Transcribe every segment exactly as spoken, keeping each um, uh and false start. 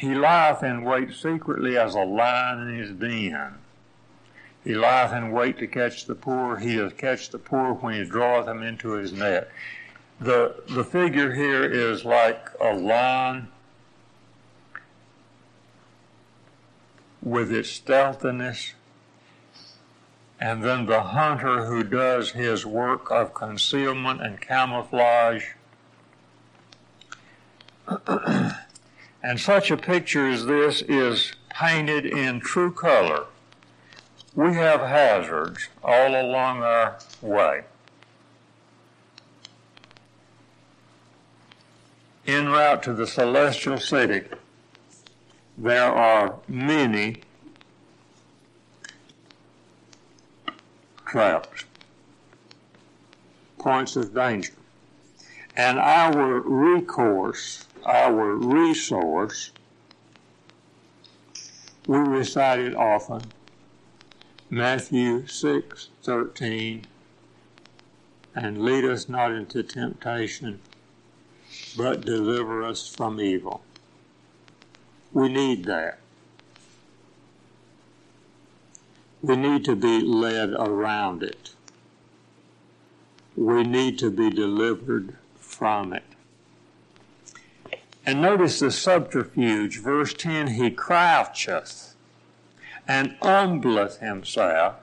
He lieth in wait secretly as a lion in his den. He lieth in wait to catch the poor. He doth catch the poor when he draweth them into his net. The, the figure here is like a lion with its stealthiness, and then the hunter who does his work of concealment and camouflage. And such a picture as this is painted in true color. We have hazards all along our way. En route to the celestial city, there are many traps, points of danger. And our recourse, our resource, we recite it often, Matthew six, thirteen, and lead us not into temptation, but deliver us from evil. We need that. We need to be led around it. We need to be delivered from it. And notice the subterfuge. Verse ten, he croucheth and humbleth himself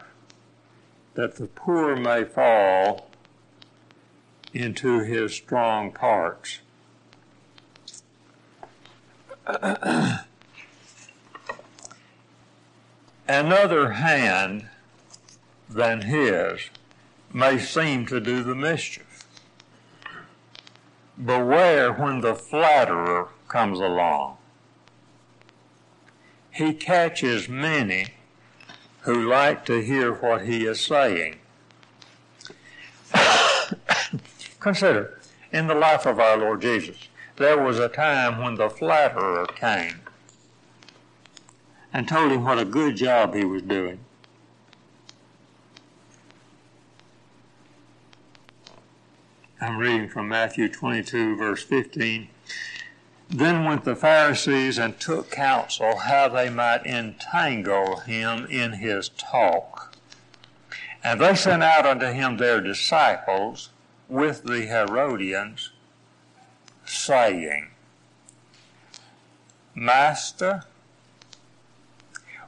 that the poor may fall into his strong parts. Another hand than his may seem to do the mischief. Beware when the flatterer comes along. He catches many who like to hear what he is saying. Consider, in the life of our Lord Jesus, there was a time when the flatterer came and told him what a good job he was doing. I'm reading from Matthew twenty-two, verse fifteen. Then went the Pharisees and took counsel how they might entangle him in his talk. And they sent out unto him their disciples with the Herodians, saying, Master,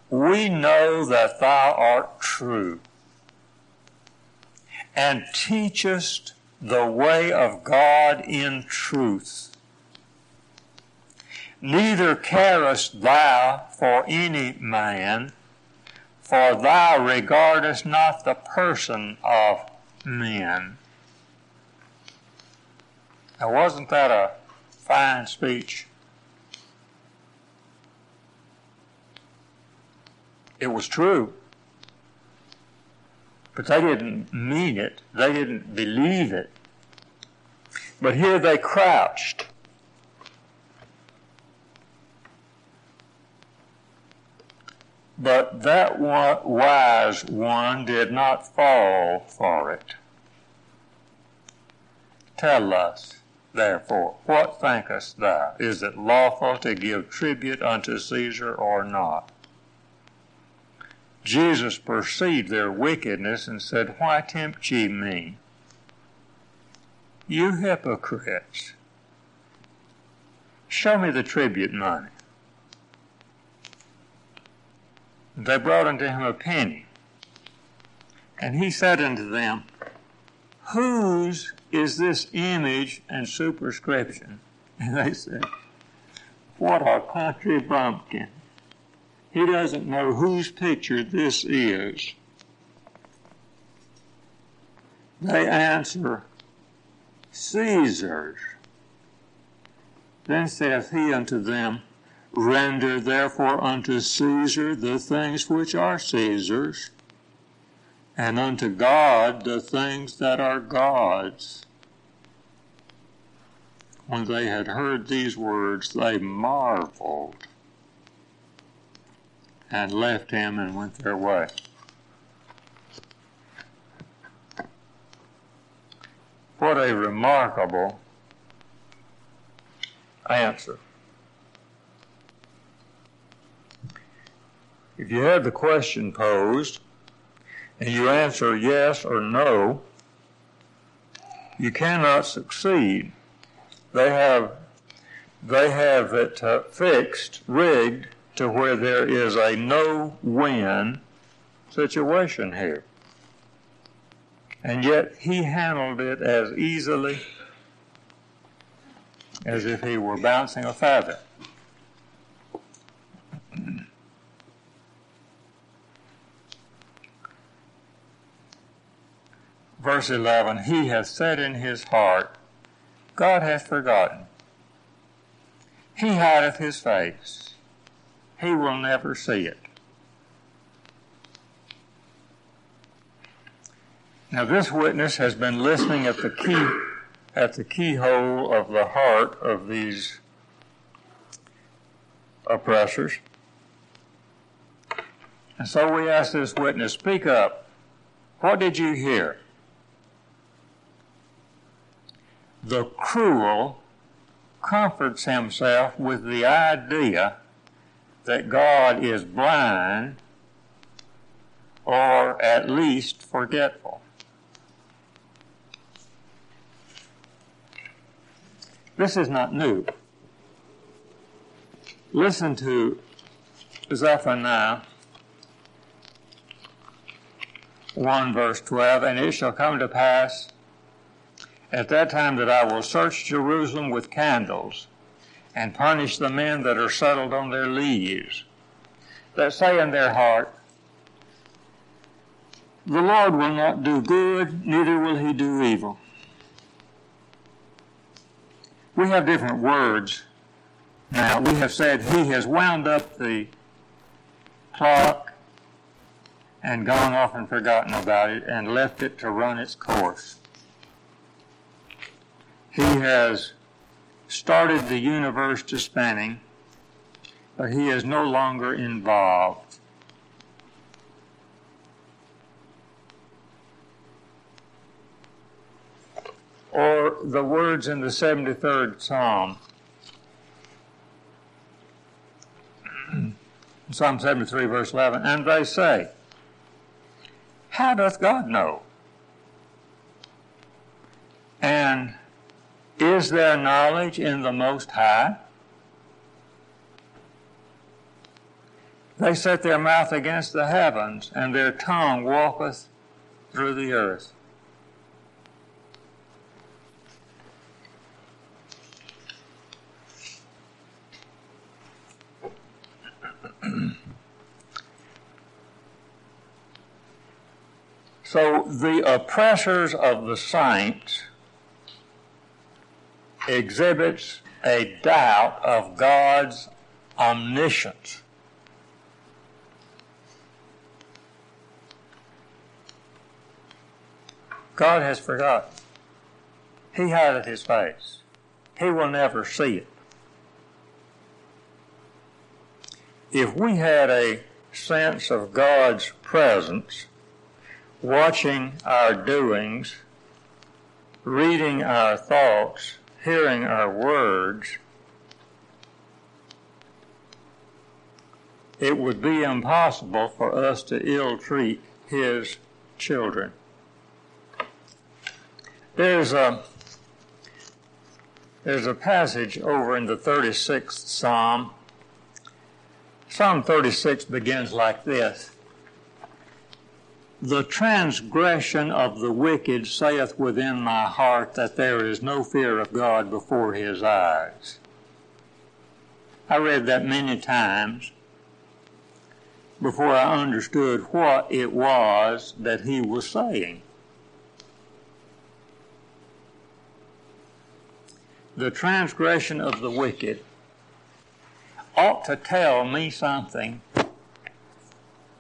we know that thou art true, and teachest the way of God in truth. Neither carest thou for any man, for thou regardest not the person of men. Now, wasn't that a fine speech? It was true. But they didn't mean it. They didn't believe it. But here they crouched. But that wise one did not fall for it. Tell us, therefore, what thinkest thou? Is it lawful to give tribute unto Caesar or not? Jesus perceived their wickedness and said, Why tempt ye me? You hypocrites, show me the tribute money. They brought unto him a penny, and he said unto them, Whose is this image and superscription? And they said, What a country bumpkin. He doesn't know whose picture this is. They answer, Caesar's. Then saith he unto them, Render therefore unto Caesar the things which are Caesar's, and unto God the things that are God's. When they had heard these words, they marveled, and left him and went their way. What a remarkable answer. If you have the question posed and you answer yes or no, you cannot succeed. They have they have it uh, fixed, rigged to where there is a no-win situation here. And yet he handled it as easily as if he were bouncing a fathom. Verse eleven, he hath said in his heart, God hath forgotten. He hideth his face. He will never see it. Now this witness has been listening at the key, at the keyhole of the heart of these oppressors. And so we ask this witness, speak up. What did you hear? The cruel comforts himself with the idea that God is blind or at least forgetful. This is not new. Listen to Zephaniah one, verse twelve, and it shall come to pass at that time that I will search Jerusalem with candles and punish the men that are settled on their leaves, that say in their heart, the Lord will not do good, neither will he do evil. We have different words now. We have said he has wound up the clock and gone off and forgotten about it and left it to run its course. He has started the universe to spinning, but he is no longer involved. Or the words in the seventy-third Psalm, Psalm seventy-three, verse eleven, and they say, how doth God know? And is there knowledge in the Most High? They set their mouth against the heavens, and their tongue walketh through the earth. So the oppressors of the saints exhibits a doubt of God's omniscience. God has forgotten. He hideth his face. He will never see it. If we had a sense of God's presence, watching our doings, reading our thoughts, hearing our words, it would be impossible for us to ill-treat his children. There's a, there's a passage over in the thirty-sixth Psalm. Psalm thirty-six begins like this. The transgression of the wicked saith within my heart that there is no fear of God before his eyes. I read that many times before I understood what it was that he was saying. The transgression of the wicked ought to tell me something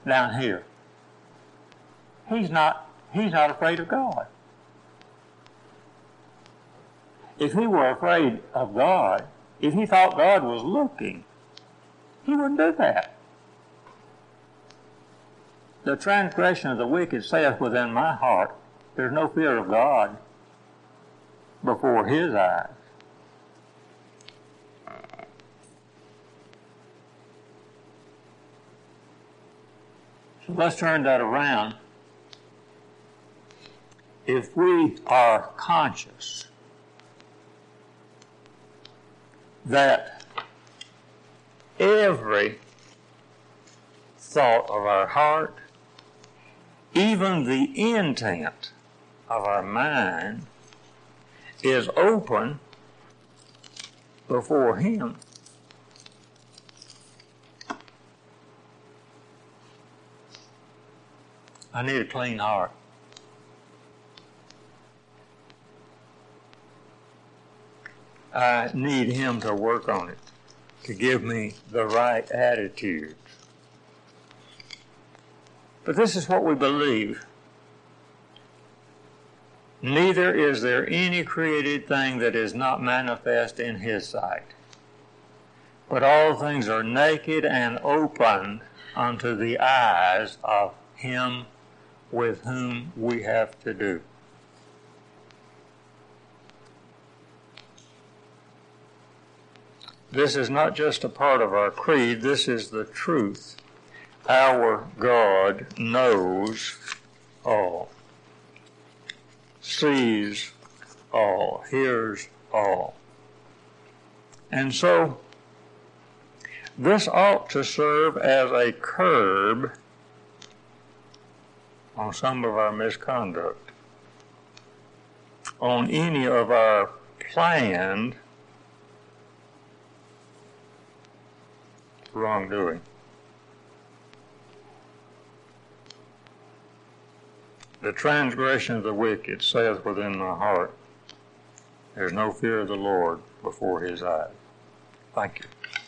down here. He's not, he's not afraid of God. If he were afraid of God, if he thought God was looking, he wouldn't do that. The transgression of the wicked saith within my heart, there's no fear of God before his eyes. So let's turn that around. If we are conscious that every thought of our heart, even the intent of our mind, is open before Him, I need a clean heart. I need Him to work on it, to give me the right attitude. But this is what we believe. Neither is there any created thing that is not manifest in His sight, but all things are naked and open unto the eyes of Him with whom we have to do. This is not just a part of our creed, this is the truth. Our God knows all, sees all, hears all. And so, this ought to serve as a curb on some of our misconduct, on any of our planned wrongdoing. The transgression of the wicked saith within my heart, there's no fear of the Lord before His eyes. Thank you.